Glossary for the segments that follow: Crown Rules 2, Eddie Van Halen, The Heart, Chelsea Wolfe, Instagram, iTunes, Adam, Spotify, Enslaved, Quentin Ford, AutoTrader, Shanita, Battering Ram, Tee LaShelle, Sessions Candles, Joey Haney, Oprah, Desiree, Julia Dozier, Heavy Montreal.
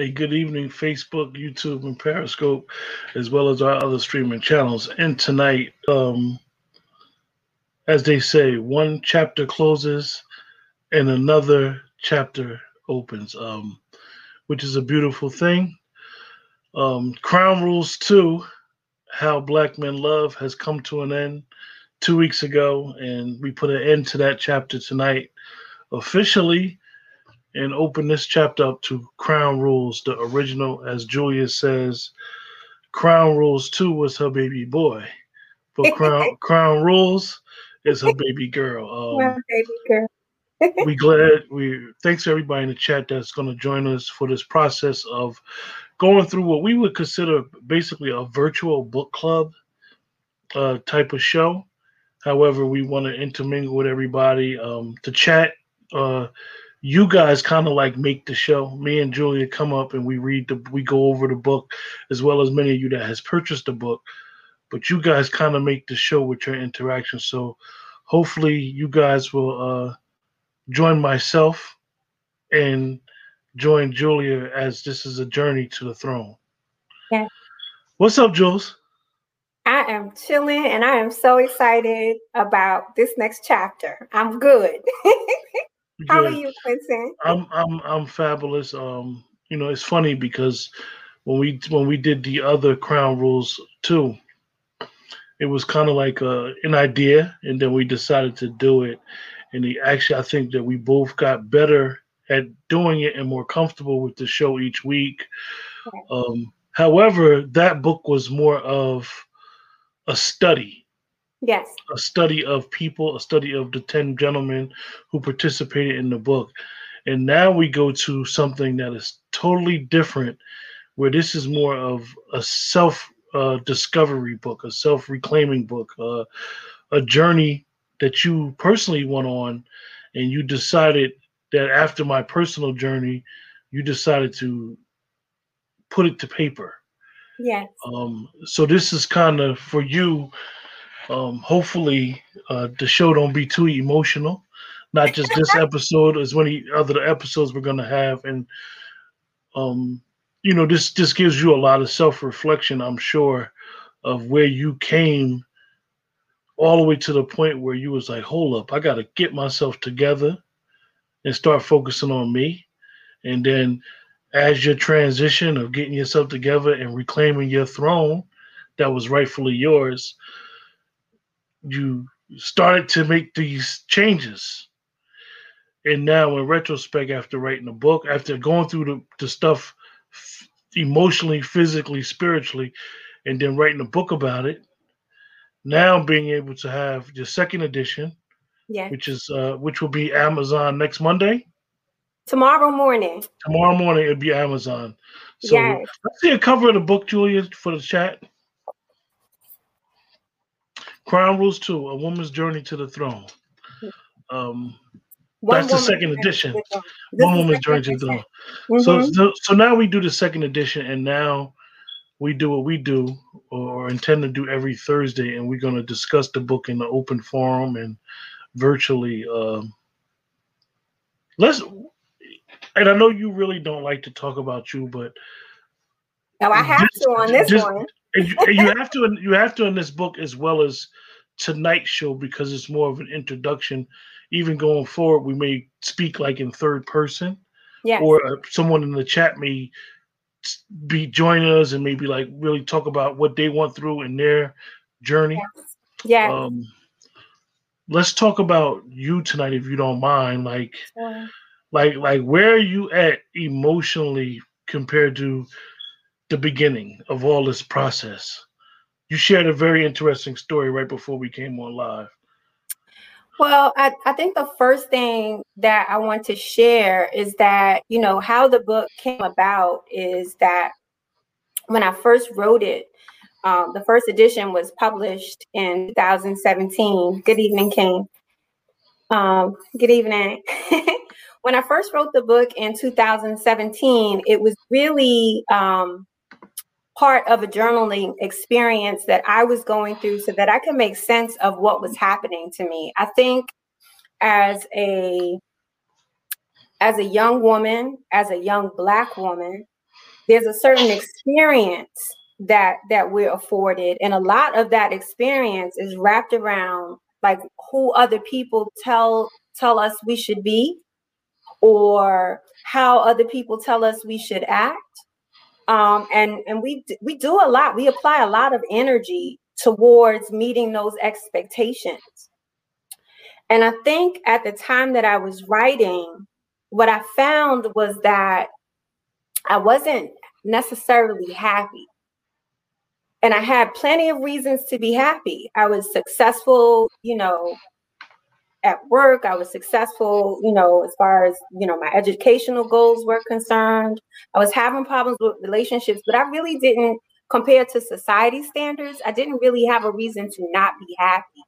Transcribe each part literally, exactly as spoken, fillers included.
a good evening, Facebook, YouTube, and Periscope, as well as our other streaming channels. And tonight, um, as they say, one chapter closes and another chapter opens, um, which is a beautiful thing. Um, Crown Rules two, How Black Men Love, has come to an end two weeks ago, and we put an end to that chapter tonight officially and open this chapter up to Crown Rules, the original. As Julia says, Crown Rules two was her baby boy, but Crown Crown Rules is her baby girl. Um, My baby girl. we glad we thanks to everybody in the chat that's going to join us for this process of going through what we would consider basically a virtual book club uh, type of show. However, we want to intermingle with everybody. Um, the chat, uh, you guys kind of like make the show. Me and Julia come up and we read the, we go over the book, as well as many of you that has purchased the book. But you guys kind of make the show with your interaction. So hopefully you guys will uh, join myself and join Julia as this is a journey to the throne. Yeah. What's up, Jules? I am chilling and I am so excited about this next chapter. I'm good. How are you, Quentin? I'm I'm I'm fabulous. Um, you know, it's funny because when we when we did the other Crown Rules too, it was kind of like a, an idea, and then we decided to do it. And the, actually, I think that we both got better at doing it and more comfortable with the show each week. Okay. Um, however, that book was more of a study. Yes. A study of people, a study of the ten gentlemen who participated in the book. And now we go to something that is totally different, where this is more of a self-discovery uh, book, a self-reclaiming book, uh, a journey that you personally went on, and you decided that after my personal journey, you decided to put it to paper. Yes. Um, so this is kind of for you. Um, hopefully, uh, the show don't be too emotional. Not just this episode, as many other episodes we're gonna have, and um, you know, this this gives you a lot of self-reflection, I'm sure, of where you came all the way to the point where you was like, "Hold up, I gotta get myself together and start focusing on me," and then, as your transition of getting yourself together and reclaiming your throne that was rightfully yours, you started to make these changes. And now in retrospect, after writing the book, after going through the, the stuff emotionally, physically, spiritually, and then writing a book about it, now being able to have your second edition, yeah, which is uh, which will be Amazon next Monday. Tomorrow morning. Tomorrow morning, it'll be Amazon. So yes. Let's see a cover of the book, Julia, for the chat. Crown Rules two, A Woman's Journey to the Throne. Um, that's the second edition. One Woman's Journey to the Throne. Mm-hmm. So, so now we do the second edition, and now we do what we do or intend to do every Thursday, and we're going to discuss the book in the open forum and virtually. Um, let's... And I know you really don't like to talk about you, but no, I have just, to on this just, one. and you, and you have to, you have to in this book as well as tonight's show, because it's more of an introduction. Even going forward, we may speak like in third person, yes. Or someone in the chat may be joining us and maybe like really talk about what they went through in their journey. Yeah. Yes. Um, let's talk about you tonight, if you don't mind. Like. Sure. Like, like, where are you at emotionally compared to the beginning of all this process? You shared a very interesting story right before we came on live. Well, I, I think the first thing that I want to share is that, you know, how the book came about is that when I first wrote it, um, the first edition was published in two thousand seventeen. Good evening, King. Um, good evening. When I first wrote the book in two thousand seventeen, it was really um, part of a journaling experience that I was going through so that I could make sense of what was happening to me. I think as a, as a young woman, as a young Black woman, there's a certain experience that that we're afforded, and a lot of that experience is wrapped around like who other people tell tell us we should be, or how other people tell us we should act. Um, and and we we do a lot. We apply a lot of energy towards meeting those expectations. And I think at the time that I was writing, what I found was that I wasn't necessarily happy. And I had plenty of reasons to be happy. I was successful, you know, at work. I was successful, you know, as far as, you know, my educational goals were concerned. I was having problems with relationships, but I really didn't, compared to society standards, I didn't really have a reason to not be happy.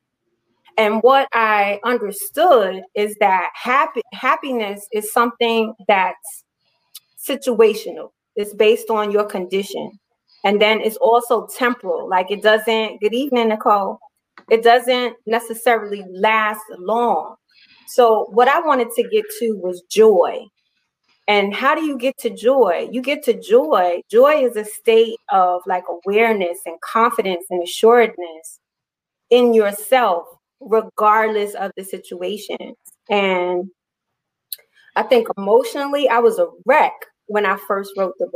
And what I understood is that happy, happiness is something that's situational. It's based on your condition. And then it's also temporal. Like it doesn't, good evening, Nicole. It doesn't necessarily last long. So what I wanted to get to was joy. And how do you get to joy? You get to joy. Joy is a state of like awareness and confidence and assuredness in yourself, regardless of the situation. And I think emotionally, I was a wreck when I first wrote the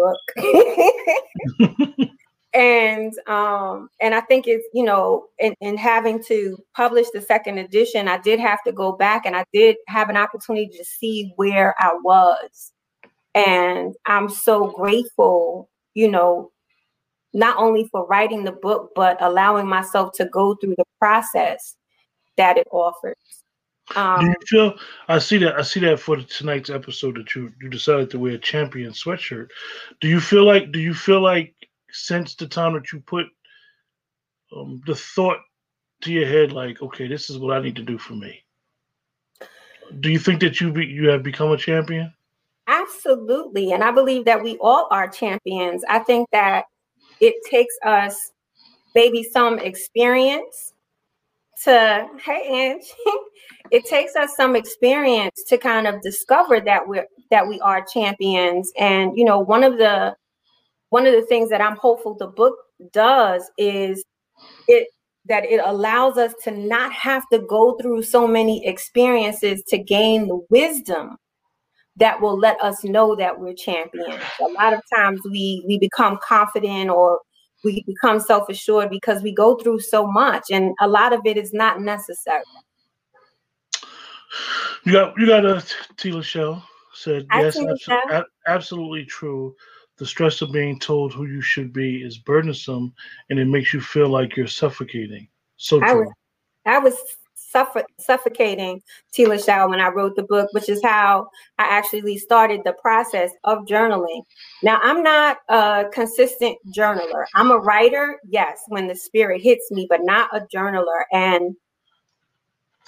book. And um, and I think it's, you know, in, in having to publish the second edition, I did have to go back and I did have an opportunity to see where I was. And I'm so grateful, you know, not only for writing the book, but allowing myself to go through the process that it offers. Um, Do you feel, I see that I see that for tonight's episode that you you decided to wear a champion sweatshirt. Do you feel like do you feel like since the time that you put um, the thought to your head, like, okay, this is what I need to do for me? Do you think that you be, you have become a champion? Absolutely, and I believe that we all are champions. I think that it takes us maybe some experience to, hey, Angie, it takes us some experience to kind of discover that we're that we are champions. And you know, one of the one of the things that I'm hopeful the book does is it that it allows us to not have to go through so many experiences to gain the wisdom that will let us know that we're champions. A lot of times we we become confident or we become self-assured because we go through so much, and a lot of it is not necessary. You got, you got a Tee LaShelle said, I yes, absolutely, ab absolutely true. The stress of being told who you should be is burdensome, and it makes you feel like you're suffocating. So true. I was, I was suffo suffocating, Tee LaShelle, when I wrote the book, which is how I actually started the process of journaling. Now, I'm not a consistent journaler. I'm a writer, yes, when the spirit hits me, but not a journaler. And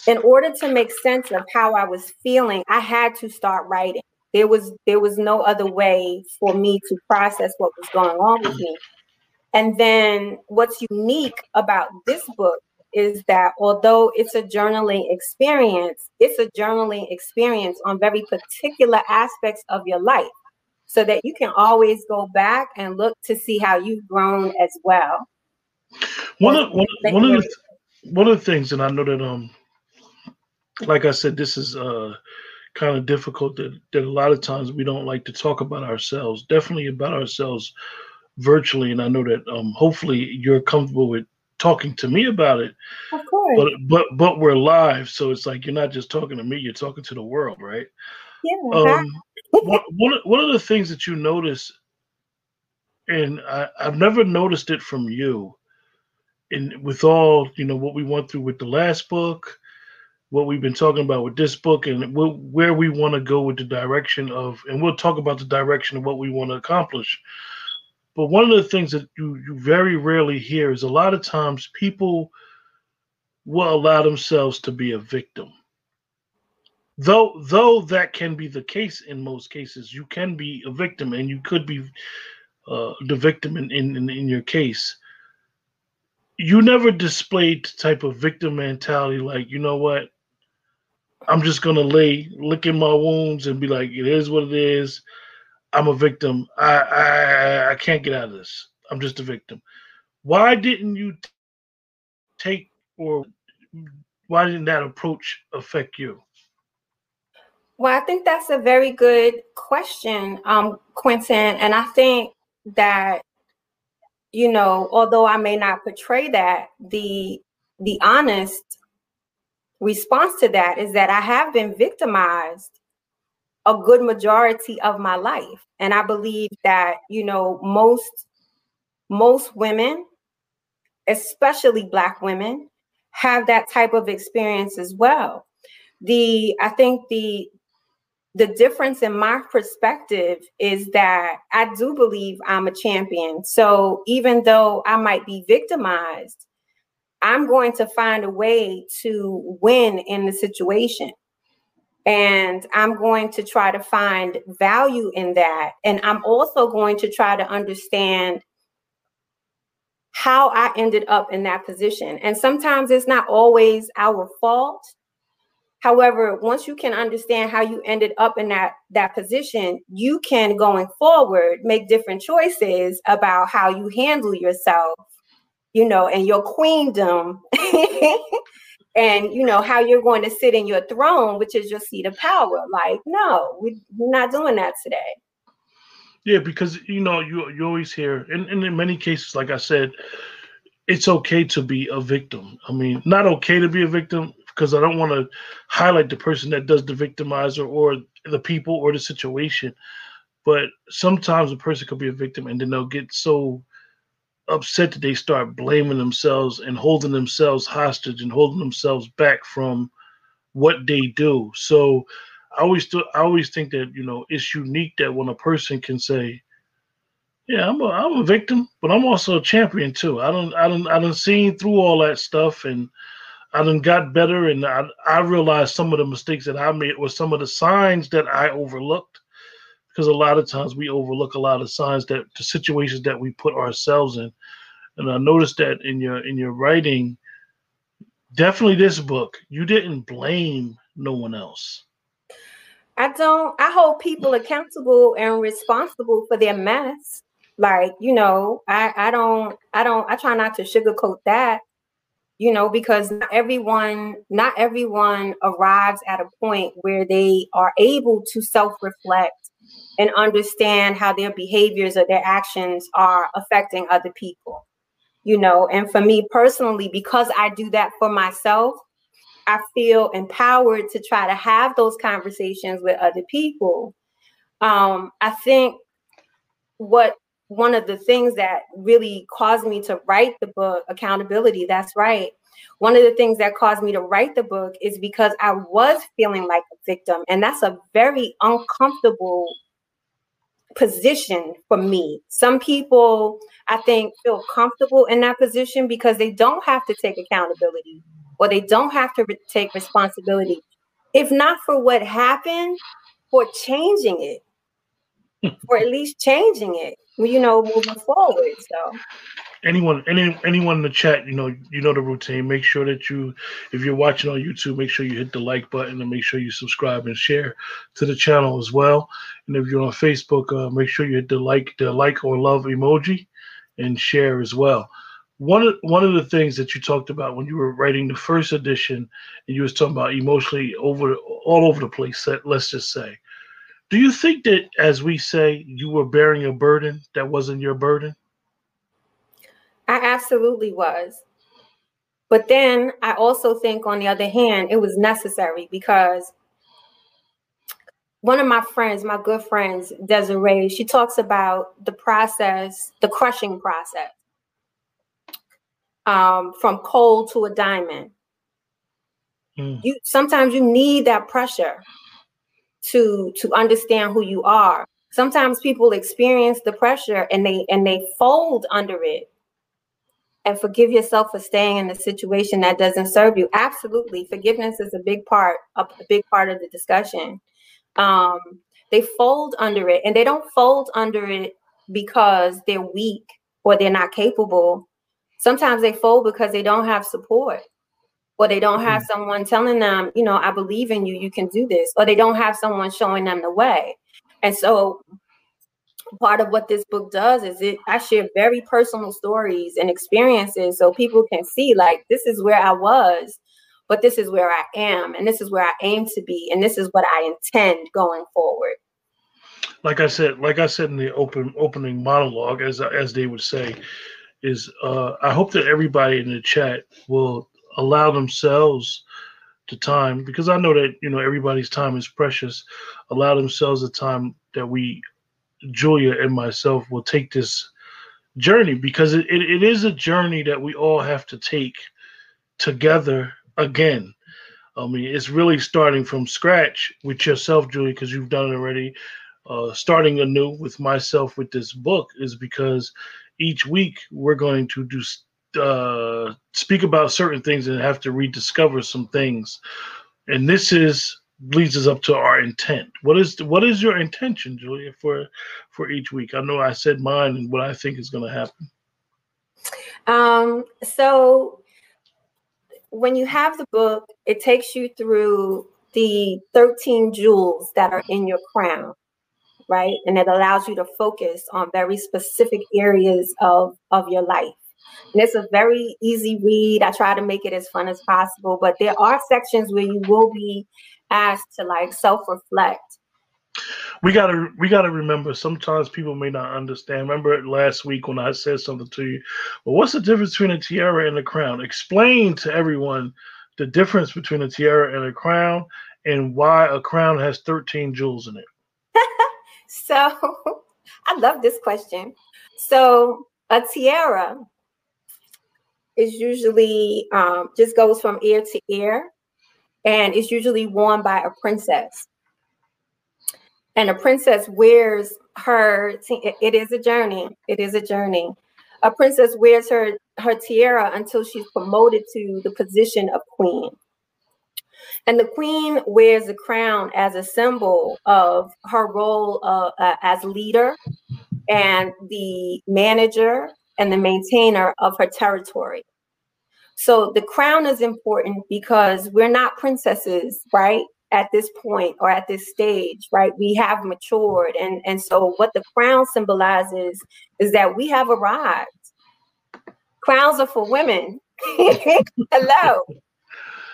in order to make sense of how I was feeling, I had to start writing. There was there was no other way for me to process what was going on with me. And then what's unique about this book is that although it's a journaling experience, it's a journaling experience on very particular aspects of your life, so that you can always go back and look to see how you've grown as well. One of one, one of the one of the things, and I know that um, like I said, this is uh. kind of difficult that, that a lot of times we don't like to talk about ourselves, definitely about ourselves virtually. And I know that um, hopefully you're comfortable with talking to me about it. Of course. But, but, but we're live. So it's like, you're not just talking to me, you're talking to the world, right? Yeah. Um, one, one, one of the things that you notice, and I, I've never noticed it from you, and with all, you know, what we went through with the last book, what we've been talking about with this book, and we'll, where we want to go with the direction of, and we'll talk about the direction of what we want to accomplish. But one of the things that you, you very rarely hear is a lot of times people will allow themselves to be a victim. Though, though that can be the case in most cases, you can be a victim, and you could be uh, the victim in, in, in your case. You never displayed the type of victim mentality like, you know what, I'm just going to lay, lick in my wounds and be like, it is what it is. I'm a victim. I, I I can't get out of this. I'm just a victim. Why didn't you take or why didn't that approach affect you? Well, I think that's a very good question, um, Quentin. And I think that, you know, although I may not portray that, the the honest response to that is that I have been victimized a good majority of my life. And I believe that, you know, most most women, especially Black women, have that type of experience as well. The I think the the difference in my perspective is that I do believe I'm a champion. So even though I might be victimized, I'm going to find a way to win in the situation. And I'm going to try to find value in that. And I'm also going to try to understand how I ended up in that position. And sometimes it's not always our fault. However, once you can understand how you ended up in that, that position, you can, going forward, make different choices about how you handle yourself, you know, and your queendom and, you know, how you're going to sit in your throne, which is your seat of power. Like, no, we're not doing that today. Yeah, because, you know, you you always hear, and, and in many cases, like I said, it's okay to be a victim. I mean, not okay to be a victim, because I don't want to highlight the person that does the victimizer or the people or the situation. But sometimes a person could be a victim and then they'll get so upset that they start blaming themselves and holding themselves hostage and holding themselves back from what they do. So I always, th- I always think that, you know, it's unique that when a person can say, yeah, I'm a, I'm a victim, but I'm also a champion too. I don't, I don't, I done seen through all that stuff and I done got better, and I, I realized some of the mistakes that I made were some of the signs that I overlooked, because a lot of times we overlook a lot of signs that the situations that we put ourselves in. And I noticed that in your in your writing, definitely this book, you didn't blame no one else. I don't. I hold people accountable and responsible for their mess. Like, you know, I, I don't. I don't. I try not to sugarcoat that. You know, because not everyone, not everyone arrives at a point where they are able to self-reflect and understand how their behaviors or their actions are affecting other people. You know, and for me personally, because I do that for myself, I feel empowered to try to have those conversations with other people. Um, I think what one of the things that really caused me to write the book, accountability, that's right. One of the things that caused me to write the book is because I was feeling like a victim. And that's a very uncomfortable position for me. Some people, I think, feel comfortable in that position because they don't have to take accountability or they don't have to re- take responsibility. If not for what happened, for changing it. Or at least changing it, you know, moving forward. So, anyone, any, anyone in the chat, you know, you know the routine. Make sure that you, if you're watching on YouTube, make sure you hit the like button and make sure you subscribe and share to the channel as well. And if you're on Facebook, uh, make sure you hit the like, the like or love emoji, and share as well. One of one of the things that you talked about when you were writing the first edition, and you was talking about emotionally over all over the place. Let's just say. Do you think that, as we say, you were bearing a burden that wasn't your burden? I absolutely was. But then I also think, on the other hand, it was necessary, because one of my friends, my good friends, Desiree, she talks about the process, the crushing process, um, from coal to a diamond. Mm. You sometimes you need that pressure. To, to understand who you are. Sometimes people experience the pressure and they and they fold under it. And forgive yourself for staying in a situation that doesn't serve you. Absolutely. Forgiveness is a big part, a big part of the discussion. Um, they fold under it, and they don't fold under it because they're weak or they're not capable. Sometimes they fold because they don't have support. Or they don't have someone telling them, you know, I believe in you, you can do this. Or they don't have someone showing them the way. And so part of what this book does is it I share very personal stories and experiences so people can see, like, this is where I was, but this is where I am, and this is where I aim to be, and this is what I intend going forward. Like I said, like I said in the open opening monologue, as as they would say, is uh, I hope that everybody in the chat will allow themselves the time, because I know that, you know, everybody's time is precious. Allow themselves the time that we, Julia and myself, will take this journey, because it, it, it is a journey that we all have to take together again. I mean, it's really starting from scratch with yourself, Julia, because you've done it already. Uh, starting anew with myself with this book is because each week we're going to do uh, speak about certain things and have to rediscover some things. And this is leads us up to our intent. What is what is your intention, Julia, for for each week? I know I said mine and what I think is going to happen. Um. So when you have the book, it takes you through the thirteen jewels that are in your crown. Right. And it allows you to focus on very specific areas of, of your life. And it's a very easy read. I try to make it as fun as possible, but there are sections where you will be asked to, like, self-reflect. We gotta we gotta remember, sometimes people may not understand. Remember last week when I said something to you, well, what's the difference between a tiara and a crown? Explain to everyone the difference between a tiara and a crown and why a crown has thirteen jewels in it. So I love this question. So a tiara is usually um, just goes from ear to ear, and it's usually worn by a princess. And a princess wears her, it is a journey, it is a journey. A princess wears her, her tiara until she's promoted to the position of queen. And the queen wears the crown as a symbol of her role uh, uh, as leader and the manager and the maintainer of her territory. So the crown is important because we're not princesses, right, at this point or at this stage, right? We have matured. And, and so what the crown symbolizes is that we have arrived. Crowns are for women. Hello.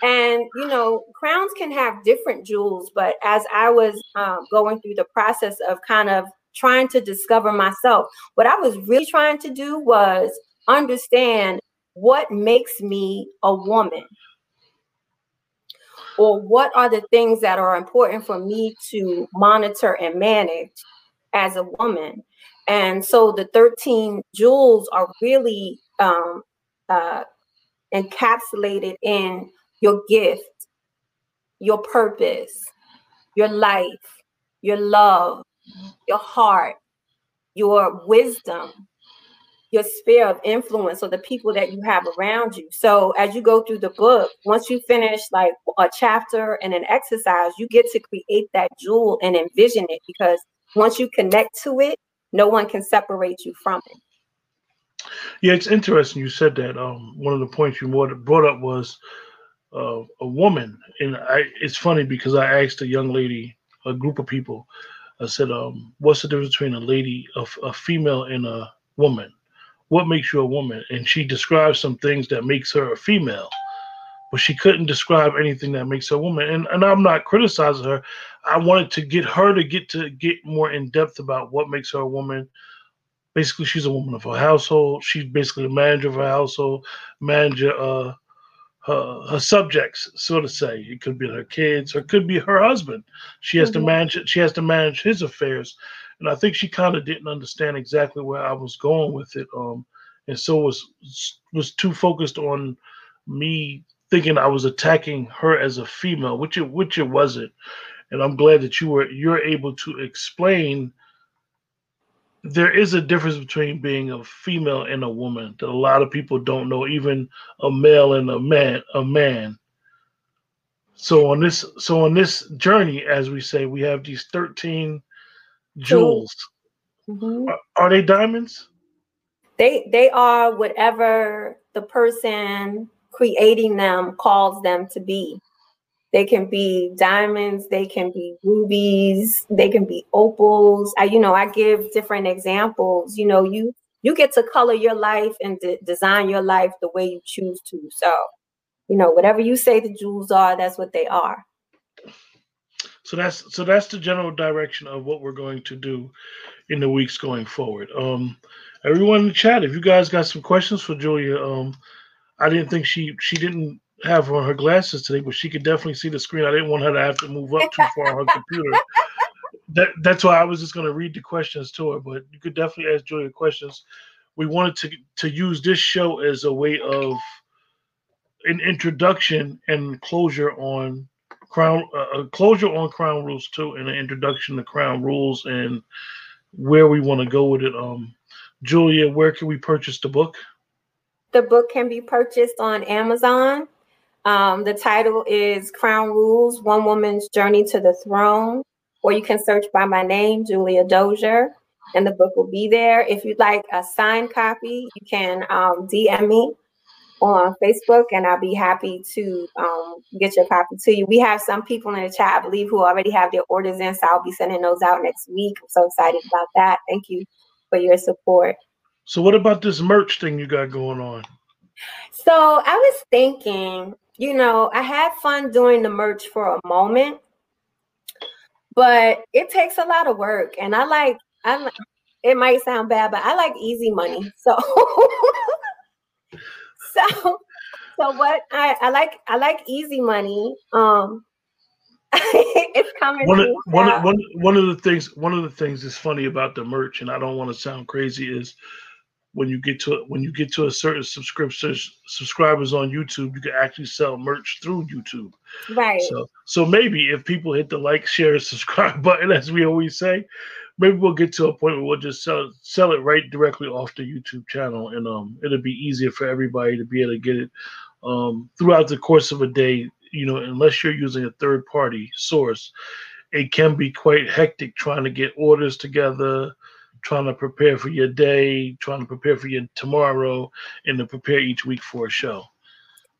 And, you know, crowns can have different jewels, but as I was um, going through the process of kind of trying to discover myself, what I was really trying to do was understand what makes me a woman, or what are the things that are important for me to monitor and manage as a woman. And so the thirteen jewels are really um, uh, encapsulated in your gift, your purpose, your life, your love, your heart, your wisdom, your sphere of influence, or the people that you have around you. So as you go through the book, once you finish like a chapter and an exercise, you get to create that jewel and envision it, because once you connect to it, no one can separate you from it. Yeah, it's interesting you said that. Um, one of the points you brought up was Uh, a woman, and I, it's funny because I asked a young lady, a group of people, I said, um, what's the difference between a lady, a, a female, and a woman? What makes you a woman? And she described some things that makes her a female, but she couldn't describe anything that makes her a woman. And, and I'm not criticizing her. I wanted to get her to get to get more in depth about what makes her a woman. Basically, she's a woman of her household. She's basically a manager of her household, manager uh Her, her subjects, so to say. It could be her kids, or it could be her husband. She has mm-hmm. to manage. She has to manage his affairs, and I think she kind of didn't understand exactly where I was going with it, um, and so was was too focused on me thinking I was attacking her as a female, which it which it wasn't. And I'm glad that you were you're able to explain. There is a difference between being a female and a woman that a lot of people don't know, even a male and a man, a man. So on this, so on this journey, as we say, we have these thirteen jewels. Mm-hmm. Are, are they diamonds? They, they are whatever the person creating them calls them to be. They can be diamonds, they can be rubies, they can be opals. I, you know, I give different examples. You know, you you get to color your life and de- design your life the way you choose to. So, you know, whatever you say the jewels are, that's what they are. So that's so that's the general direction of what we're going to do in the weeks going forward. Um, everyone in the chat, if you guys got some questions for Julia, um, I didn't think she she didn't have on her glasses today, but she could definitely see the screen. I didn't want her to have to move up too far on her computer. That, that's why I was just going to read the questions to her, but you could definitely ask Julia questions. We wanted to to use this show as a way of an introduction and closure on Crown, uh, a closure on Crown Rules two, and an introduction to Crown Rules and where we want to go with it. Um, Julia, where can we purchase the book? The book can be purchased on Amazon. Um, the title is Crown Rules, One Woman's Journey to the Throne, or you can search by my name, Julia Dozier, and the book will be there. If you'd like a signed copy, you can um, D M me on Facebook, and I'll be happy to um, get your copy to you. We have some people in the chat, I believe, who already have their orders in, so I'll be sending those out next week. I'm so excited about that. Thank you for your support. So what about this merch thing you got going on? So I was thinking... You know, I had fun doing the merch for a moment, but it takes a lot of work. And I like, I it might sound bad, but I like easy money. So, so, so what I, I like, I like easy money. Um, it's coming. One of, one, of, one, one of the things, one of the things that's funny about the merch, and I don't want to sound crazy, is when you get to when you get to a certain subscriptions subscribers on YouTube, you can actually sell merch through YouTube. Right. So so maybe if people hit the like, share, subscribe button, as we always say, maybe we'll get to a point where we'll just sell sell it right directly off the YouTube channel, and um it'll be easier for everybody to be able to get it um throughout the course of a day. You know, unless you're using a third party source, it can be quite hectic trying to get orders together, trying to prepare for your day, trying to prepare for your tomorrow, and to prepare each week for a show.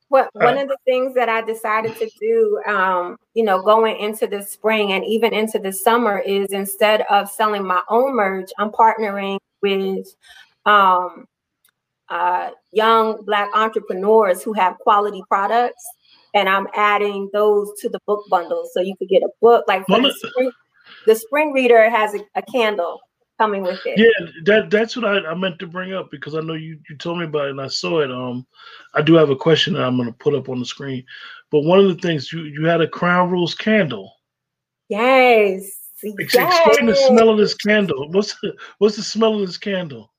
Well, one uh, of the things that I decided to do, um, you know, going into the spring and even into the summer, is instead of selling my own merch, I'm partnering with um, uh, young Black entrepreneurs who have quality products, and I'm adding those to the book bundle. So you could get a book. Like for the, spring, the spring reader has a, a candle coming with it. Yeah, that that's what I, I meant to bring up, because I know you, you told me about it and I saw it. Um, I do have a question that I'm going to put up on the screen. But one of the things, you, you had a Crown Rules candle. Yes. Explain yes. the smell of this candle. What's the, what's the smell of this candle?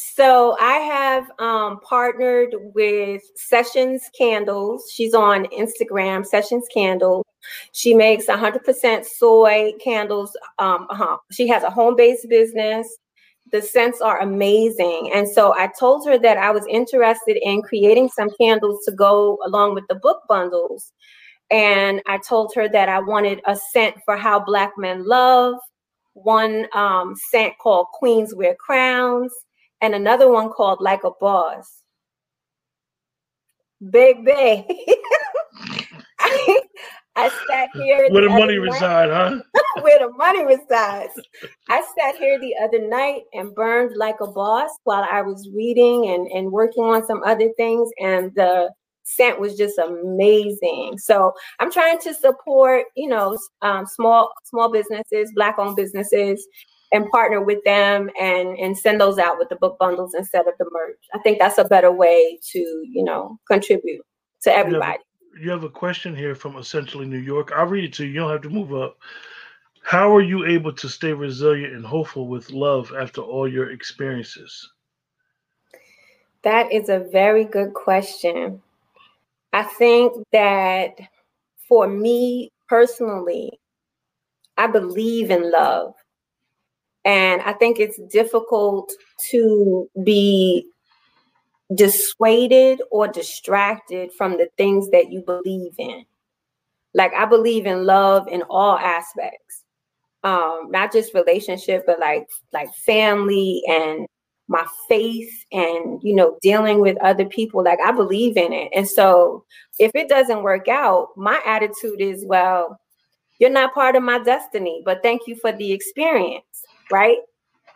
So I have um, partnered with Sessions Candles. She's on Instagram, Sessions Candles. She makes one hundred percent soy candles. Um, uh-huh. She has a home-based business. The scents are amazing. And so I told her that I was interested in creating some candles to go along with the book bundles. And I told her that I wanted a scent for how Black men love, one um, scent called Queens Wear Crowns, and another one called Like a Boss. Big Bay. I, I sat here. Where the, the money resides, huh? Where the money resides. I sat here the other night and burned Like a Boss while I was reading and, and working on some other things. And the scent was just amazing. So I'm trying to support, you know, um, small, small businesses, Black-owned businesses, and partner with them and, and send those out with the book bundles instead of the merch. I think that's a better way to, you know, contribute to everybody. You have, you have a question here from Essentially New York. I'll read it to you. You don't have to move up. How are you able to stay resilient and hopeful with love after all your experiences? That is a very good question. I think that for me personally, I believe in love. And I think it's difficult to be dissuaded or distracted from the things that you believe in. Like, I believe in love in all aspects, um, not just relationship, but like like family and my faith and, you know, dealing with other people, like I believe in it. And so if it doesn't work out, my attitude is, well, you're not part of my destiny, but thank you for the experience, right?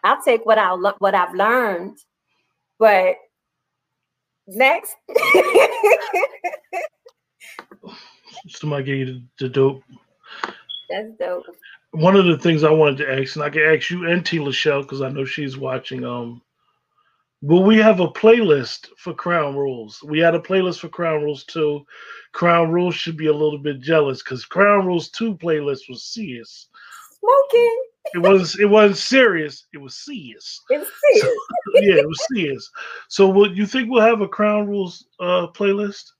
I'll take what I lo- what I've learned, but next. Somebody gave you the, the dope. That's dope. One of the things I wanted to ask, and I can ask you and Tee LaShelle because I know she's watching. Um, will we have a playlist for Crown Rules? We had a playlist for Crown Rules two. Crown Rules should be a little bit jealous because Crown Rules two playlist was serious. Smoking. It was. It wasn't serious. It was serious. It was serious. So, yeah, it was serious. So, will you think we'll have a Crown Rules uh, playlist?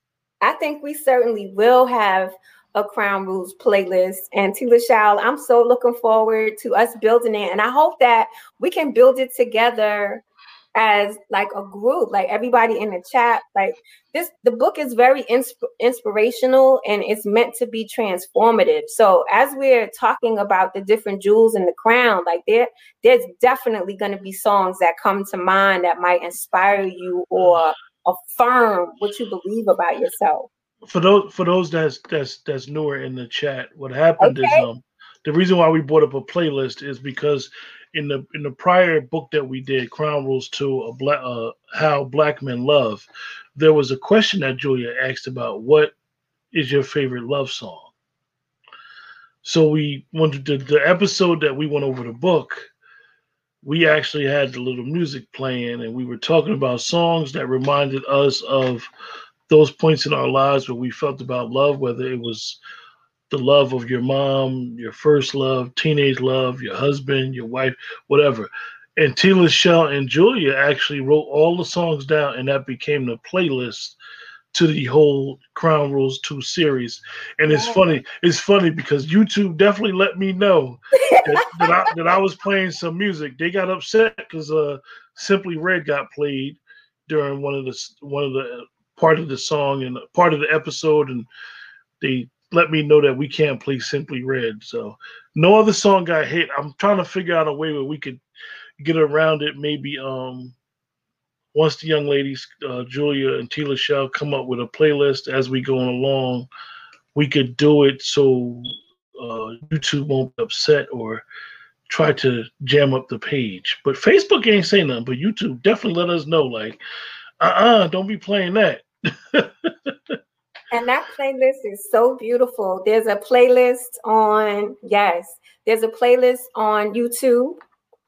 I think we certainly will have a Crown Rules playlist. And Tee LaShelle, I'm so looking forward to us building it. And I hope that we can build it together as like a group, like everybody in the chat. Like this, the book is very insp- inspirational and it's meant to be transformative. So as we're talking about the different jewels in the crown, like there, there's definitely going to be songs that come to mind that might inspire you or affirm what you believe about yourself. For those for those that's that's that's newer in the chat, what happened okay. is um the reason why we brought up a playlist is because in the in the prior book that we did, Crown Rules two, a black uh, how black men love, there was a question that Julia asked about what is your favorite love song. So we wanted to, the episode that we went over the book, we actually had the little music playing and we were talking about songs that reminded us of those points in our lives where we felt about love, whether it was the love of your mom, your first love, teenage love, your husband, your wife, whatever. And Tee LaShelle and Julia actually wrote all the songs down, and that became the playlist to the whole Crown Rules two series. And it's funny, it's funny because YouTube definitely let me know that, that, I, that I was playing some music. They got upset because uh, Simply Red got played during one of the one of the part of the song and part of the episode, and they let me know that we can't play Simply Red. So no other song got hit. I'm trying to figure out a way where we could get around it. Maybe um, once the young ladies, uh, Julia and Tee LaShelle, come up with a playlist as we going along, we could do it so uh, YouTube won't be upset or try to jam up the page. But Facebook ain't saying nothing, but YouTube definitely let us know, like, uh-uh, don't be playing that. And that playlist is so beautiful. There's a playlist on, yes, there's a playlist on YouTube,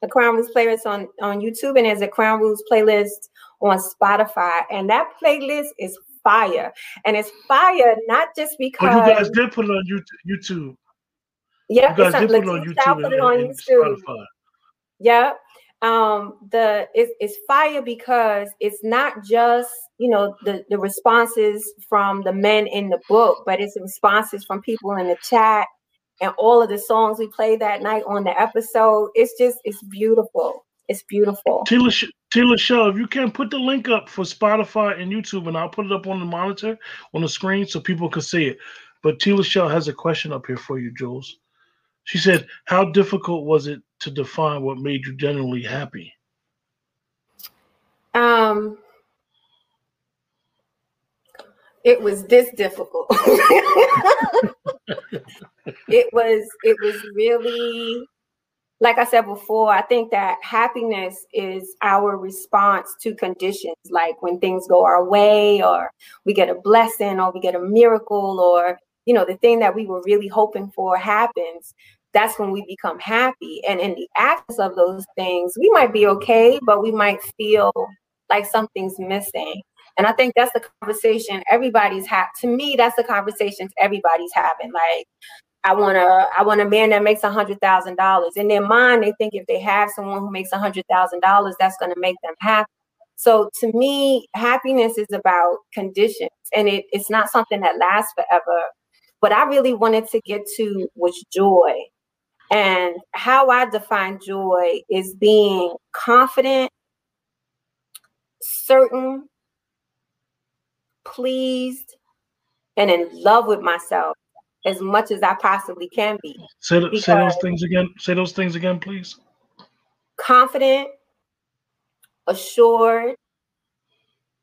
the Crown Rules playlist on, on YouTube, and there's a Crown Rules playlist on Spotify. And that playlist is fire. And it's fire not just because... Oh, you guys did put it on YouTube. Yeah, you guys did put it on YouTube, put it on and, YouTube. And Spotify. Yeah. Um, the it, it's fire because it's not just, you know, the, the responses from the men in the book, but it's the responses from people in the chat and all of the songs we played that night on the episode. It's just, it's beautiful. It's beautiful. Tee LaShelle, Tee LaShelle, if you can put the link up for Spotify and YouTube, and I'll put it up on the monitor, on the screen, so people can see it. But Tee LaShelle has a question up here for you, Jules. She said, how difficult was it to define what made you genuinely happy? Um, it was this difficult. It was, it was really, like I said before, I think that happiness is our response to conditions. Like when things go our way, or we get a blessing, or we get a miracle, or, you know, the thing that we were really hoping for happens, that's when we become happy. And in the absence of those things, we might be okay, but we might feel like something's missing. And I think that's the conversation everybody's having. To me, that's the conversation everybody's having. Like, I want a, I want a man that makes one hundred thousand dollars. In their mind, they think if they have someone who makes one hundred thousand dollars, that's going to make them happy. So to me, happiness is about conditions, and it, it's not something that lasts forever. But I really wanted to get to was joy. And how I define joy is being confident, certain, pleased, and in love with myself as much as I possibly can be. Say, say those things again. Say those things again, please. Confident, assured,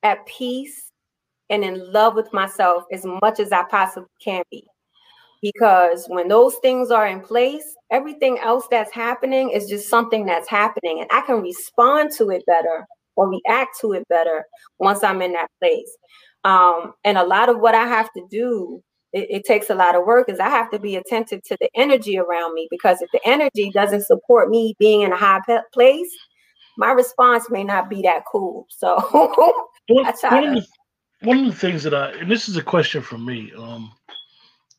at peace, and in love with myself as much as I possibly can be. Because when those things are in place, everything else that's happening is just something that's happening. And I can respond to it better or react to it better once I'm in that place. Um, and a lot of what I have to do, it, it takes a lot of work, is I have to be attentive to the energy around me. Because if the energy doesn't support me being in a high pe- place, my response may not be that cool. So I try one, to- of the, one of the things that I, and this is a question from me, um,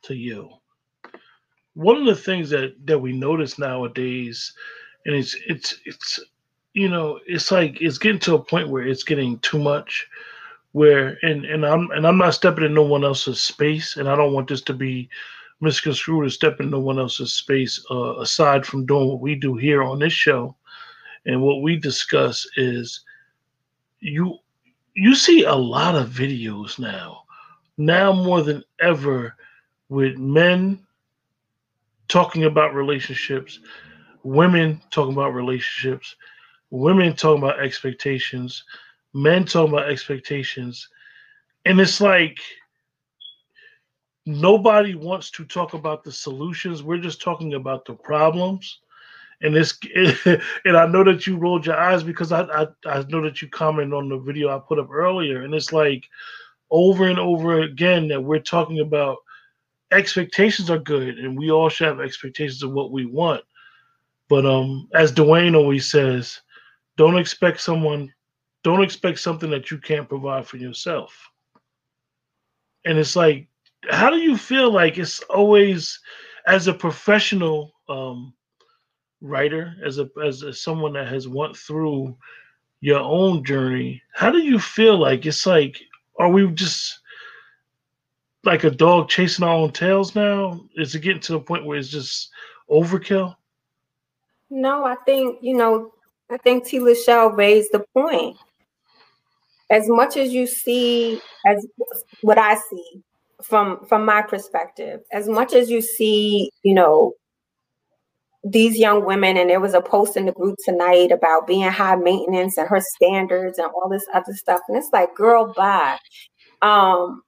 to you. One of the things that, that we notice nowadays, and it's, it's, it's, you know, it's like, it's getting to a point where it's getting too much where, and, and I'm, and I'm not stepping in no one else's space. And I don't want this to be misconstrued as stepping in no one else's space, uh, aside from doing what we do here on this show. And what we discuss is you, you see a lot of videos now, now more than ever, with men talking about relationships, women talking about relationships, women talking about expectations, men talking about expectations. And it's like nobody wants to talk about the solutions. We're just talking about the problems. And this, and I know that you rolled your eyes because I, I, I know that you commented on the video I put up earlier. And it's like over and over again that we're talking about expectations are good, and we all should have expectations of what we want. But um, as Dwayne always says, don't expect someone, don't expect something that you can't provide for yourself. And it's like, how do you feel like it's always, as a professional um, writer, as a as a, someone that has went through your own journey, how do you feel like it's like, are we just like a dog chasing our own tails now? Is it getting to a point where it's just overkill? No, I think, you know, I think Tee LaShelle raised the point. As much as you see, as what I see from, from my perspective, as much as you see, you know, these young women, and there was a post in the group tonight about being high maintenance and her standards and all this other stuff. And it's like, girl, bye. Um,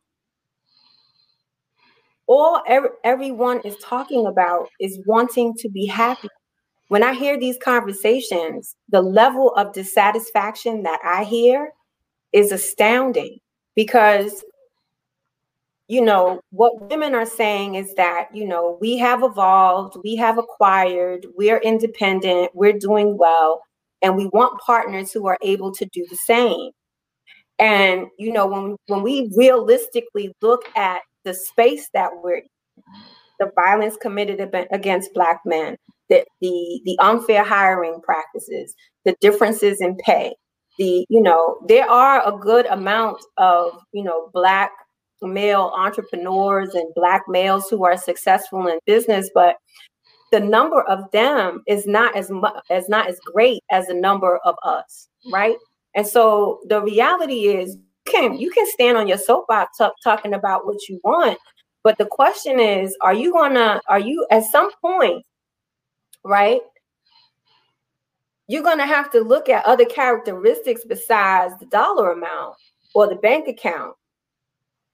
All every, everyone is talking about is wanting to be happy. When I hear these conversations, the level of dissatisfaction that I hear is astounding, because, you know, what women are saying is that, you know, we have evolved, we have acquired, we're independent, we're doing well, and we want partners who are able to do the same. And, you know, when, when we realistically look at the space that we're in, the violence committed against Black men, the, the the unfair hiring practices, the differences in pay, the, you know, there are a good amount of, you know, Black male entrepreneurs and Black males who are successful in business, but the number of them is not as much, as not as great as the number of us, right? And so the reality is, Can, you can stand on your soapbox t- talking about what you want, but the question is, are you gonna, are you at some point, right? You're gonna have to look at other characteristics besides the dollar amount or the bank account.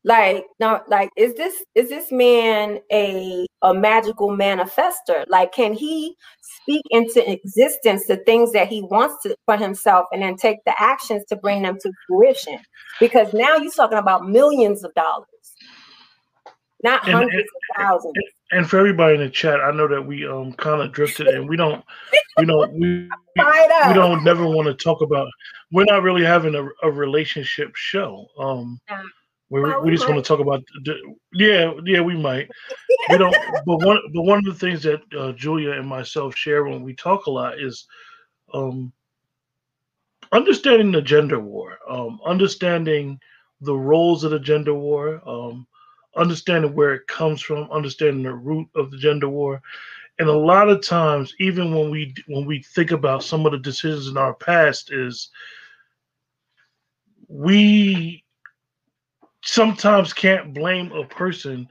Like, now, like, is this is this man a a magical manifester? Like, can he speak into existence the things that he wants to, for himself, and then take the actions to bring them to fruition? Because now you're talking about millions of dollars, not and, hundreds and, of thousands. And, and for everybody in the chat, I know that we um kind of drifted, and we don't, we don't, we, we don't never want to talk about. We're not really having a, a relationship show. Um. Yeah. We, oh, we, we just might. want to talk about, the, yeah, yeah, we might. We don't, but one, but one of the things that uh, Julia and myself share when we talk a lot is um, understanding the gender war, um, understanding the roles of the gender war, um, understanding where it comes from, understanding the root of the gender war, and a lot of times, even when we when we think about some of the decisions in our past, is we sometimes can't blame a person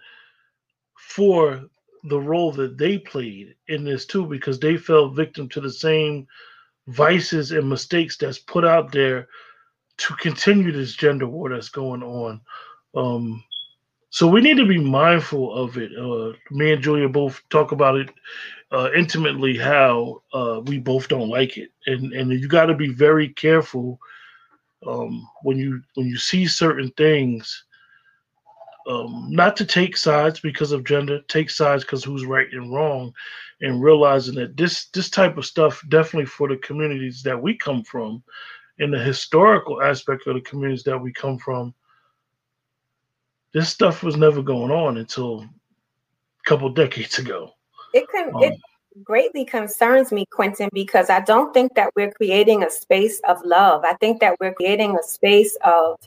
for the role that they played in this too, because they fell victim to the same vices and mistakes that's put out there to continue this gender war that's going on. Um, so we need to be mindful of it. Uh, me and Julia both talk about it uh, intimately, how uh, we both don't like it. And and you got to be very careful um, when you when you see certain things, um, not to take sides because of gender, take sides because who's right and wrong, and realizing that this this type of stuff, definitely for the communities that we come from, in the historical aspect of the communities that we come from, this stuff was never going on until a couple decades ago. It can, um, it greatly concerns me, Quentin, because I don't think that we're creating a space of love. I think that we're creating a space of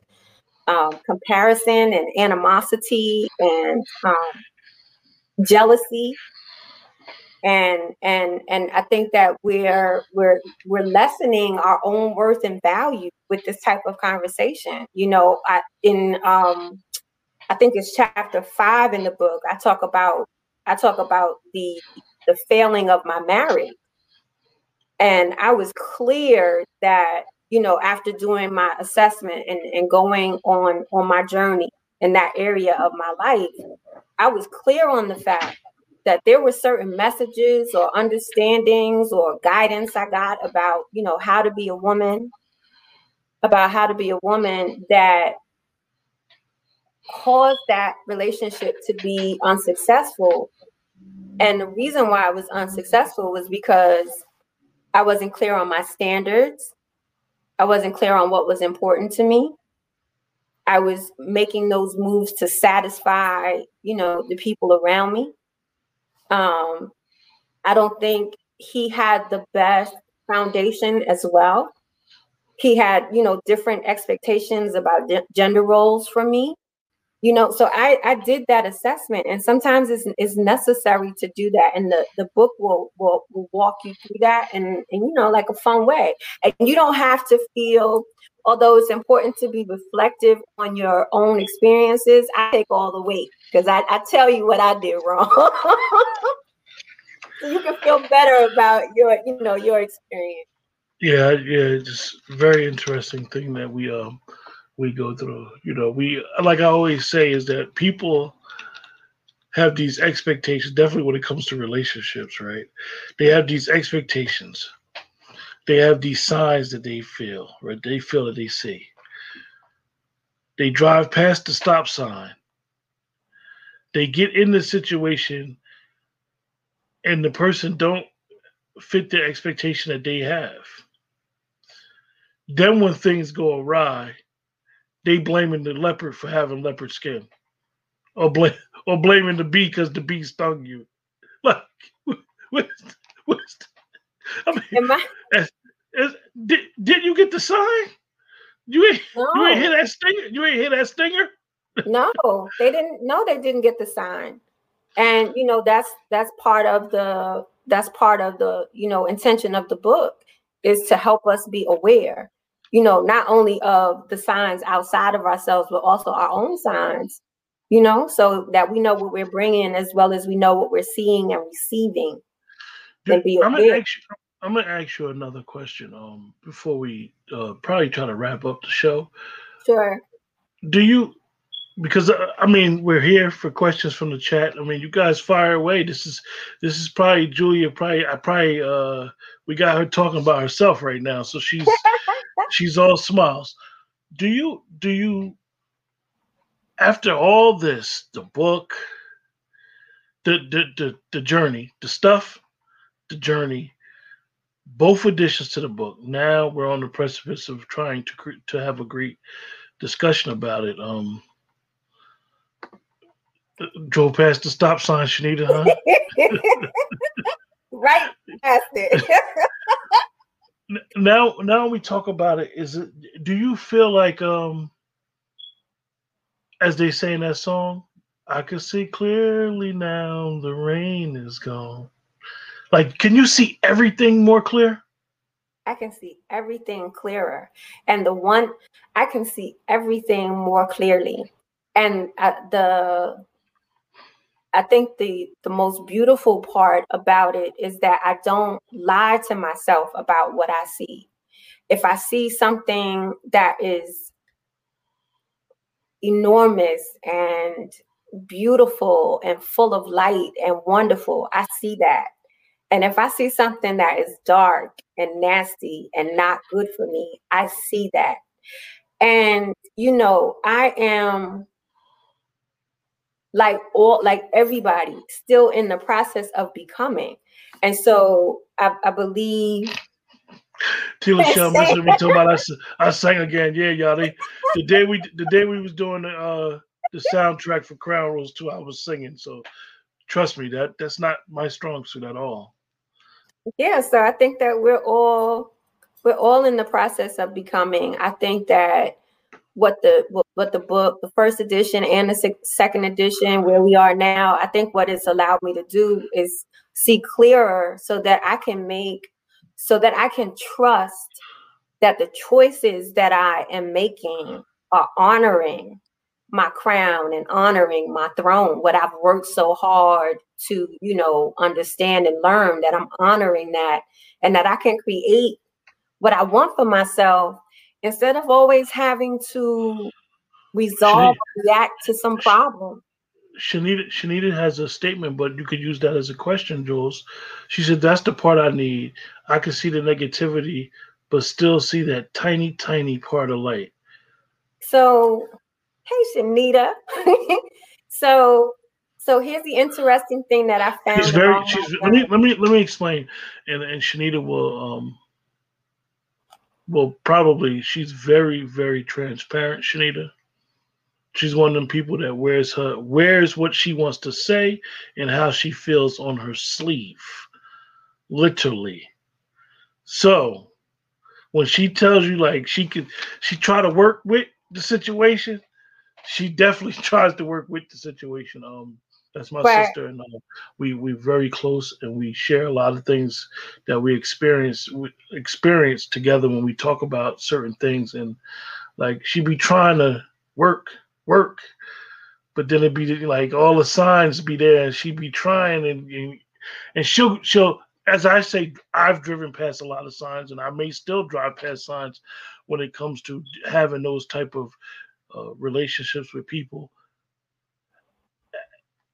um, comparison and animosity and um, jealousy. And and and I think that we're we're we're lessening our own worth and value with this type of conversation. You know, I, in um, I think it's chapter five in the book. I talk about I talk about the the failing of my marriage, and I was clear that, you know, after doing my assessment and and going on on my journey in that area of my life, I was clear on the fact that there were certain messages or understandings or guidance I got about, you know, how to be a woman, about how to be a woman that caused that relationship to be unsuccessful. And the reason why I was unsuccessful was because I wasn't clear on my standards. I wasn't clear on what was important to me. I was making those moves to satisfy, you know, the people around me. Um, I don't think he had the best foundation as well. He had, you know, different expectations about de- gender roles from me, you know, so I, I did that assessment, and sometimes it's, it's necessary to do that. And the, the book will, will, will walk you through that in, and, you know, like a fun way. And you don't have to feel, although it's important to be reflective on your own experiences, I take all the weight because I, I tell you what I did wrong. So you can feel better about your, you know, your experience. Yeah, yeah, just very interesting thing that we um we go through. You know, we, like I always say, is that people have these expectations, definitely when it comes to relationships, right? They have these expectations. They have these signs that they feel, right? They feel that they see. They drive past the stop sign. They get in the situation and the person don't fit the expectation that they have. Then when things go awry, they blaming the leopard for having leopard skin, or blame or blaming the bee because the bee stung you. Like, what's what's I mean, I, as, as, did, did you get the sign? You ain't, no. you ain't hear that stinger? You ain't hear that stinger? No, they didn't. No, they didn't get the sign. And, you know, that's that's part of the that's part of the, you know, intention of the book is to help us be aware, you know, not only of the signs outside of ourselves, but also our own signs, you know, so that we know what we're bringing as well as we know what we're seeing and receiving. Dude, I'm gonna ask you, I'm gonna ask you another question. Um, before we uh, probably try to wrap up the show. Sure. Do you, because uh, I mean, we're here for questions from the chat. I mean, you guys fire away. This is this is probably Julia. Probably I probably uh, we got her talking about herself right now, so she's she's all smiles. Do you do you after all this, the book, the the the, the journey, the stuff. The journey, both additions to the book. Now we're on the precipice of trying to to have a great discussion about it. Um, drove past the stop sign, Shanita, huh? Right past it. now, now we talk about it. Is it? Do you feel like, um, as they say in that song, I can see clearly now the rain is gone. Like, can you see everything more clear? I can see everything clearer. And the one, I can see everything more clearly. And uh, the I think the, the most beautiful part about it is that I don't lie to myself about what I see. If I see something that is enormous and beautiful and full of light and wonderful, I see that. And if I see something that is dark and nasty and not good for me, I see that. And, you know, I am like all, like everybody, still in the process of becoming. And so I, I believe. Tee LaShelle mentioned we talking about us. I sang again. Yeah, y'all. They, the day we the day we was doing uh, the soundtrack for Crown Rules two, I was singing. So trust me, that that's not my strong suit at all. Yeah. So I think that we're all we're all in the process of becoming. I think that what the what, what the book, the first edition and the second edition, where we are now, I think what it's allowed me to do is see clearer, so that I can make. So that I can trust that the choices that I am making are honoring my crown and honoring my throne, what I've worked so hard to, you know, understand and learn, that I'm honoring that, and that I can create what I want for myself instead of always having to resolve or react to some problem. Shanita, Shanita has a statement, but you could use that as a question, Jules. She said, that's the part I need. I can see the negativity, but still see that tiny, tiny part of light. So, hey, Shanita. so, so here's the interesting thing that I found. She's very, she's, let me, let me, let me explain. And, and Shanita will, um, will probably, she's very, very transparent, Shanita. She's one of them people that wears her wears what she wants to say and how she feels on her sleeve, literally. So when she tells you, like, she could, she try to work with the situation. She definitely tries to work with the situation. Um, that's my right. sister, and uh, we we're very close, and we share a lot of things that we experience we experience together when we talk about certain things. And like, she be trying to work. work but then it'd be like all the signs be there, and she'd be trying, and and, and she'll she'll as I say, I've driven past a lot of signs, and I may still drive past signs when it comes to having those type of uh, relationships with people.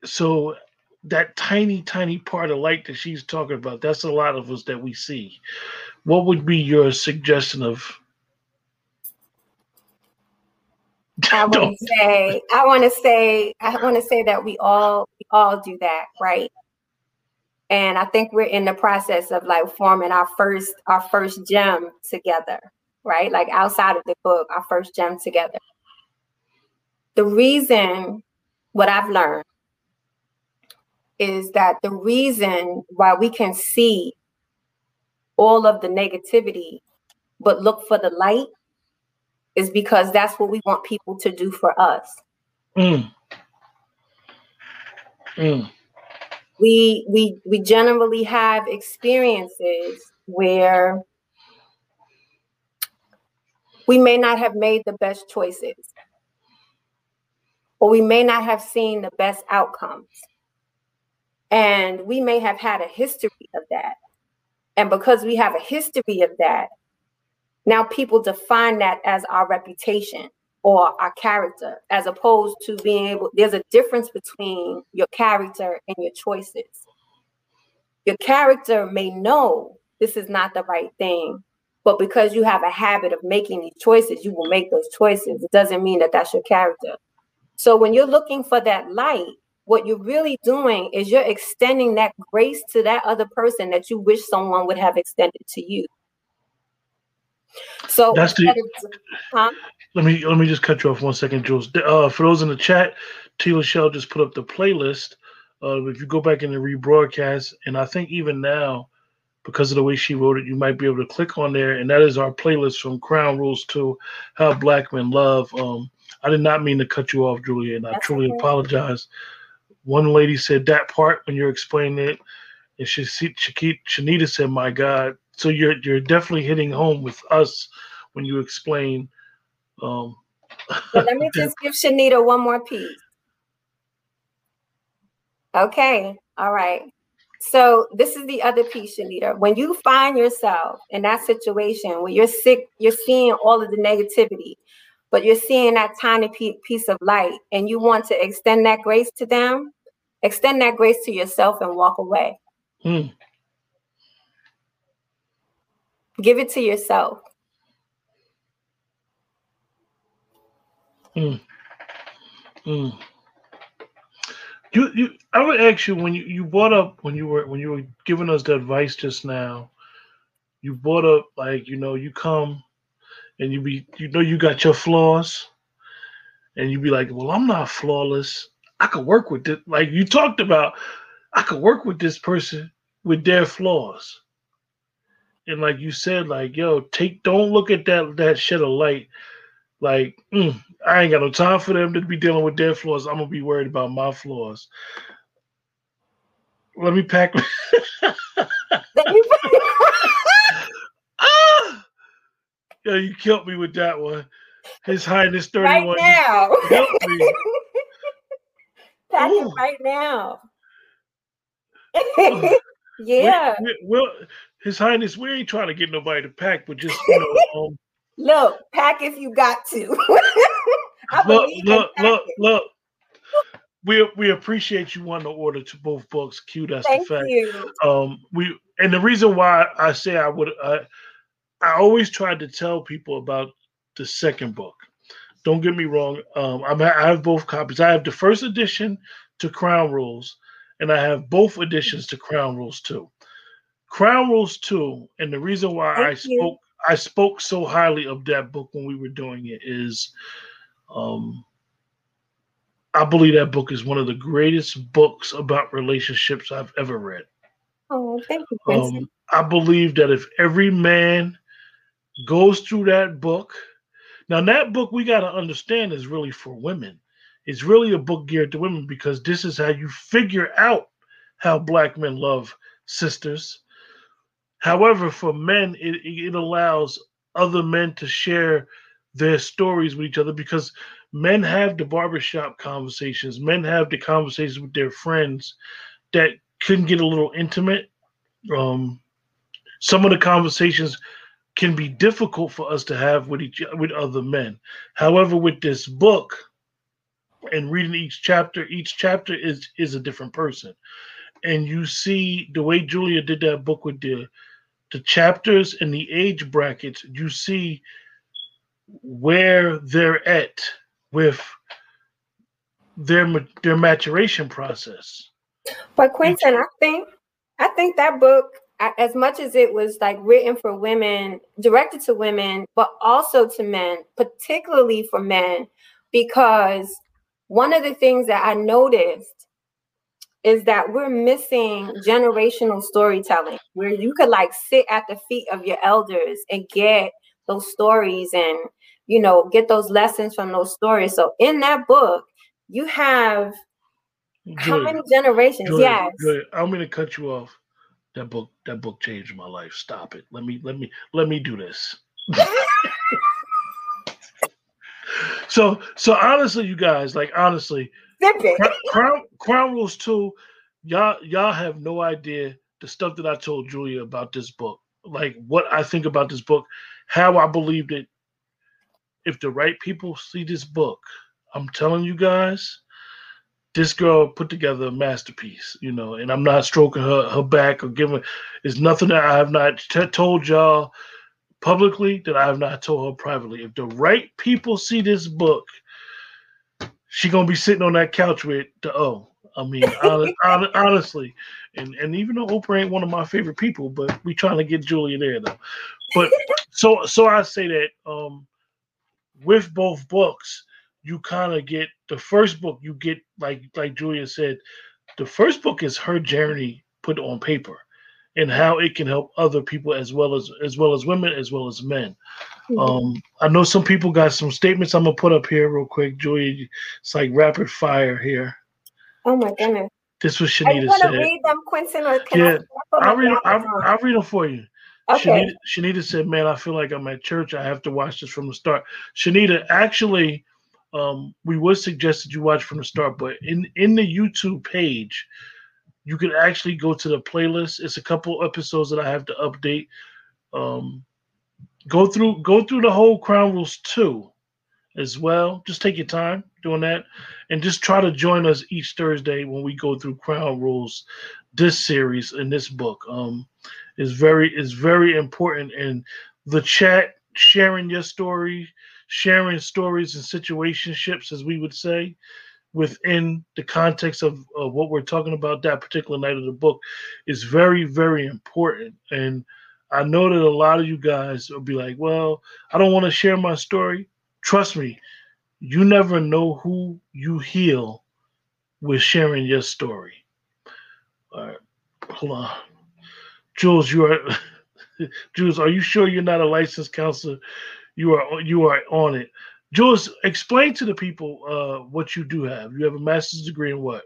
So that tiny tiny part of light that she's talking about, that's a lot of us that we see. What would be your suggestion of I want to say, I want to say, I want to say that we all, we all do that, right? And I think we're in the process of like forming our first, our first gem together, right? Like outside of the book, our first gem together. The reason, what I've learned is that the reason why we can see all of the negativity, but look for the light, is because that's what we want people to do for us. Mm. Mm. We we we generally have experiences where we may not have made the best choices, or we may not have seen the best outcomes. And we may have had a history of that. And because we have a history of that, now people define that as our reputation or our character, as opposed to being able, there's a difference between your character and your choices. Your character may know this is not the right thing, but because you have a habit of making these choices, you will make those choices. It doesn't mean that that's your character. So when you're looking for that light, what you're really doing is you're extending that grace to that other person that you wish someone would have extended to you. So that's the, huh? let me let me just cut you off one second, Jules. Uh, for those in the chat, Tee LaShelle just put up the playlist. Uh, if you go back in the rebroadcast, and I think even now, because of the way she wrote it, you might be able to click on there, and that is our playlist from Crown Rules to How Black Men Love. Um, I did not mean to cut you off, Julia, and I that's truly okay. apologize. One lady said that part when you're explaining it, and she, she, she Shanita said, "My God." So you're you're definitely hitting home with us when you explain. Um, well, let me just give Shanita one more piece. Okay. All right. So this is the other piece, Shanita. When you find yourself in that situation where you're sick, you're seeing all of the negativity, but you're seeing that tiny piece of light and you want to extend that grace to them, extend that grace to yourself and walk away. Mm. Give it to yourself. Mm. Mm. You, you, I would ask you, when you, you brought up, when you were when you were giving us the advice just now, you brought up, like, you know, you come and you be, you know, you got your flaws, and you be like, well, I'm not flawless. I could work with this. Like you talked about, I could work with this person with their flaws. And like you said, like, yo, take, don't look at that that shed of light. Like, mm, I ain't got no time for them to be dealing with their flaws. I'm going to be worried about my flaws. Let me pack. ah! Yo, you killed me with that one. His Highness thirty-one. Right now. Killed me. Pack it right now. Yeah. We, we, well, His Highness, we ain't trying to get nobody to pack, but just, you know, um, look, pack if you got to. I look, look, look, it. look. We we appreciate you wanting to order to both books. Cute, that's Thank the fact. You. Um, we and the reason why I say I would, I, I always tried to tell people about the second book. Don't get me wrong. Um, I'm I have both copies. I have the first edition to Crown Rules, and I have both editions to Crown Rules two. Crown Rules two, and the reason why Thank I spoke. You. I spoke so highly of that book when we were doing it is um, I believe that book is one of the greatest books about relationships I've ever read. Oh, thank you, Vincent. Um, I believe that if every man goes through that book, now that book we got to understand is really for women. It's really a book geared to women because this is how you figure out how Black men love sisters. However, for men, it, it allows other men to share their stories with each other because men have the barbershop conversations. Men have the conversations with their friends that can get a little intimate. Um, some of the conversations can be difficult for us to have with each with other men. However, with this book and reading each chapter, each chapter is, is a different person. And you see the way Julia did that book with the The chapters and the age brackets, you see where they're at with their their maturation process. But Quentin, I think I think that book, as much as it was like written for women, directed to women, but also to men, particularly for men, because one of the things that I noticed is that we're missing generational storytelling where you could like sit at the feet of your elders and get those stories and, you know, get those lessons from those stories. So in that book, you have Julia, how many generations? Julia, yes. Julia, I'm going to cut you off. That book, that book changed my life. Stop it. Let me, let me, let me do this. so, so honestly, you guys, like, honestly, Crown, Crown Rules two, y'all y'all have no idea the stuff that I told Julia about this book, like what I think about this book, how I believe that if the right people see this book, I'm telling you guys, this girl put together a masterpiece, you know, and I'm not stroking her, her back or giving, it's nothing that I have not t- told y'all publicly that I have not told her privately. If the right people see this book, she gonna be sitting on that couch with the O. I mean, honest, honest, honestly, and and even though Oprah ain't one of my favorite people, but we trying to get Julia there though. But so so I say that um, with both books, you kind of get the first book. You get like like Julia said, the first book is her journey put on paper, and how it can help other people as well as as well as women as well as men. Um, I know some people got some statements I'm going to put up here real quick. Julia, it's like rapid fire here. Oh, my goodness. This was Shanita said. Are you going to read them, Quentin? Or can yeah, I'll read, I'll, I'll read them for you. Okay. Shanita, Shanita said, man, I feel like I'm at church. I have to watch this from the start. Shanita, actually, Um, we would suggest that you watch from the start, but in, in the YouTube page, you can actually go to the playlist. It's a couple episodes that I have to update. Um, go through go through the whole Crown Rules two as well. Just take your time doing that, and just try to join us each Thursday when we go through Crown Rules, this series and this book. Um, is very is very important. And the chat, sharing your story, sharing stories and situationships, as we would say, within the context of, of what we're talking about that particular night of the book, is very, very important. And I know that a lot of you guys will be like, well, I don't want to share my story. Trust me, you never know who you heal with sharing your story. All right, hold on. Jules, you are, Jules, are you sure you're not a licensed counselor? You are, you are on it. Jules, explain to the people uh, what you do have. You have a master's degree in what?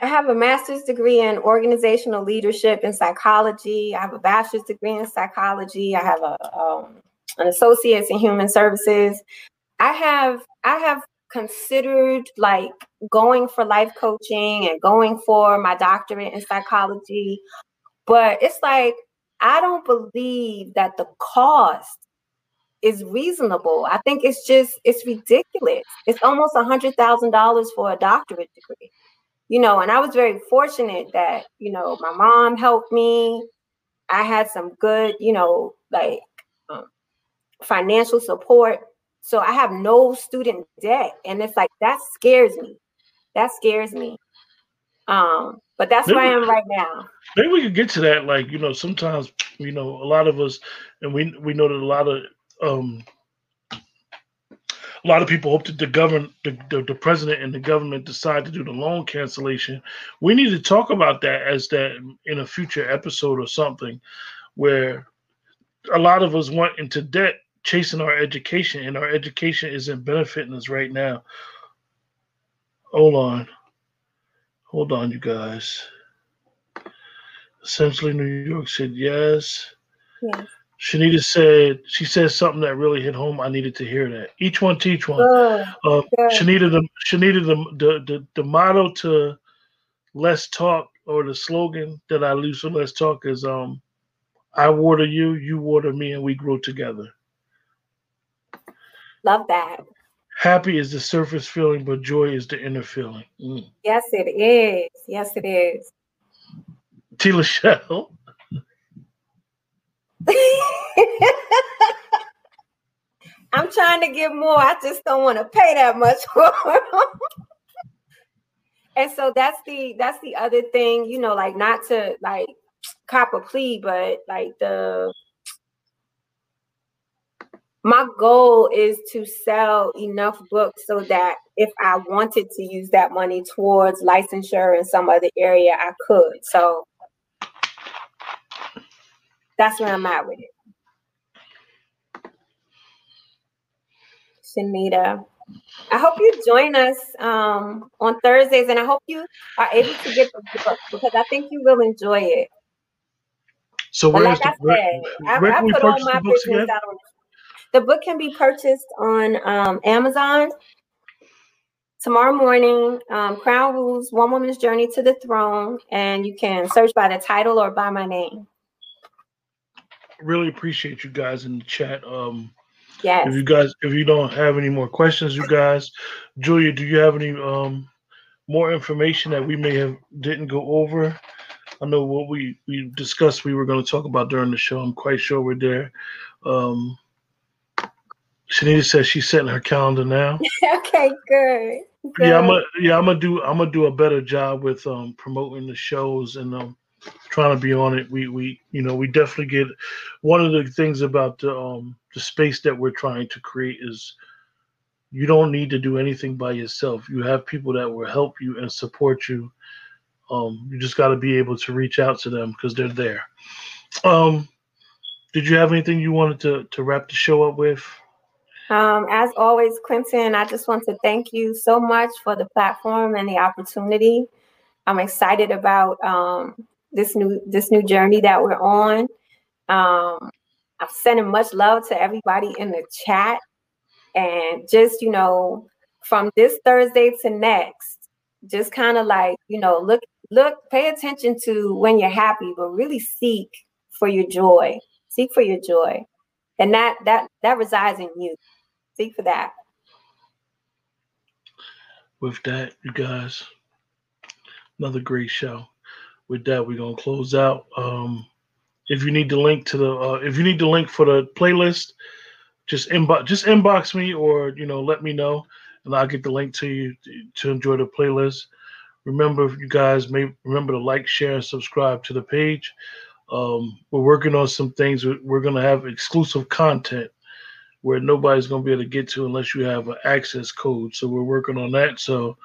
I have a master's degree in organizational leadership and psychology. I have a bachelor's degree in psychology. I have a, um, an associate's in human services. I have, I have considered like going for life coaching and going for my doctorate in psychology, but it's like, I don't believe that the cost is reasonable. I think it's just, it's ridiculous. It's almost a hundred thousand dollars for a doctorate degree. You know, and I was very fortunate that, you know, my mom helped me. I had some good, you know, like um, financial support. So I have no student debt. And it's like, that scares me. That scares me. Um, but that's maybe, where I am right now. Maybe we could get to that. Like, you know, sometimes, you know, a lot of us, and we, we know that a lot of, um, a lot of people hope that the government, the, the, the president and the government decide to do the loan cancellation. We need to talk about that as that in a future episode or something, where a lot of us went into debt chasing our education, and our education isn't benefiting us right now. Hold on. Hold on, you guys. Essentially, New York said yes. Yes. Shanita said, she said something that really hit home. I needed to hear that. Each one teach one. Uh, uh, Shanita, the, Shanita the, the, the, the motto to Let's Talk, or the slogan that I use for Let's Talk, is um, I water you, you water me, and we grow together. Love that. Happy is the surface feeling, but joy is the inner feeling. Mm. Yes, it is. Yes, it is. Tee LaShelle. I'm trying to get more. I just don't want to pay that much for them. And so that's the that's the other thing, you know, like not to like cop a plea, but like the my goal is to sell enough books so that if I wanted to use that money towards licensure in some other area, I could. So that's where I'm at with it. Shanita, I hope you join us um, on Thursdays, and I hope you are able to get the book, because I think you will enjoy it. So where like is I the said, where, where I, I put all my business again? Out on it. The book can be purchased on um, Amazon tomorrow morning. Um, Crown Rules, One Woman's Journey to the Throne, and you can search by the title or by my name. Really appreciate you guys in the chat. Um, yes. If you guys, if you don't have any more questions, you guys, Julia, do you have any um more information that we may have didn't go over? I know what we we discussed we were going to talk about during the show. I'm quite sure we're there. Um, Shanita says she's setting her calendar now. Okay, good. good. Yeah, I'm gonna yeah I'm gonna do I'm gonna do a better job with um promoting the shows and um. trying to be on it. We, we, you know, we definitely get one of the things about the, um, the space that we're trying to create is you don't need to do anything by yourself. You have people that will help you and support you. Um, you just got to be able to reach out to them because they're there. Um, did you have anything you wanted to, to wrap the show up with? Um, as always, Quentin, I just want to thank you so much for the platform and the opportunity. I'm excited about, um, this new this new journey that we're on. Um, I'm sending much love to everybody in the chat, and just, you know, from this Thursday to next, just kind of like, you know, look, look, pay attention to when you're happy, but really seek for your joy, seek for your joy. And that, that, that resides in you. Seek for that. With that, you guys, another great show. With that, we're going to close out. Um, if you need the link to the, uh, if you need the link for the playlist, just inbox, just inbox me, or, you know, let me know, and I'll get the link to you to enjoy the playlist. Remember, you guys, may remember to like, share, and subscribe to the page. Um, we're working on some things. We're, we're going to have exclusive content where nobody's going to be able to get to unless you have an access code. So we're working on that. So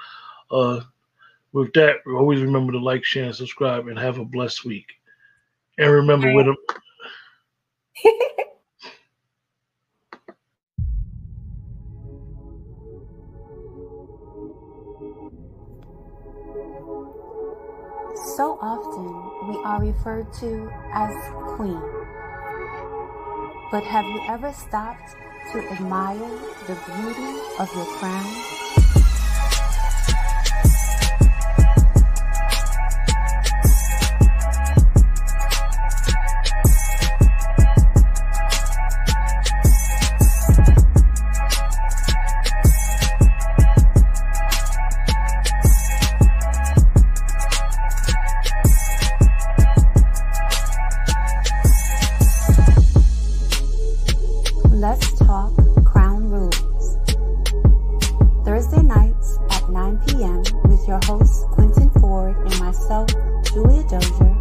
uh, with that, always remember to like, share, and subscribe, and have a blessed week. And remember with a... So often we are referred to as queen, but have you ever stopped to admire the beauty of your crown? Your host, Quentin Ford, and myself, Julia Dozier.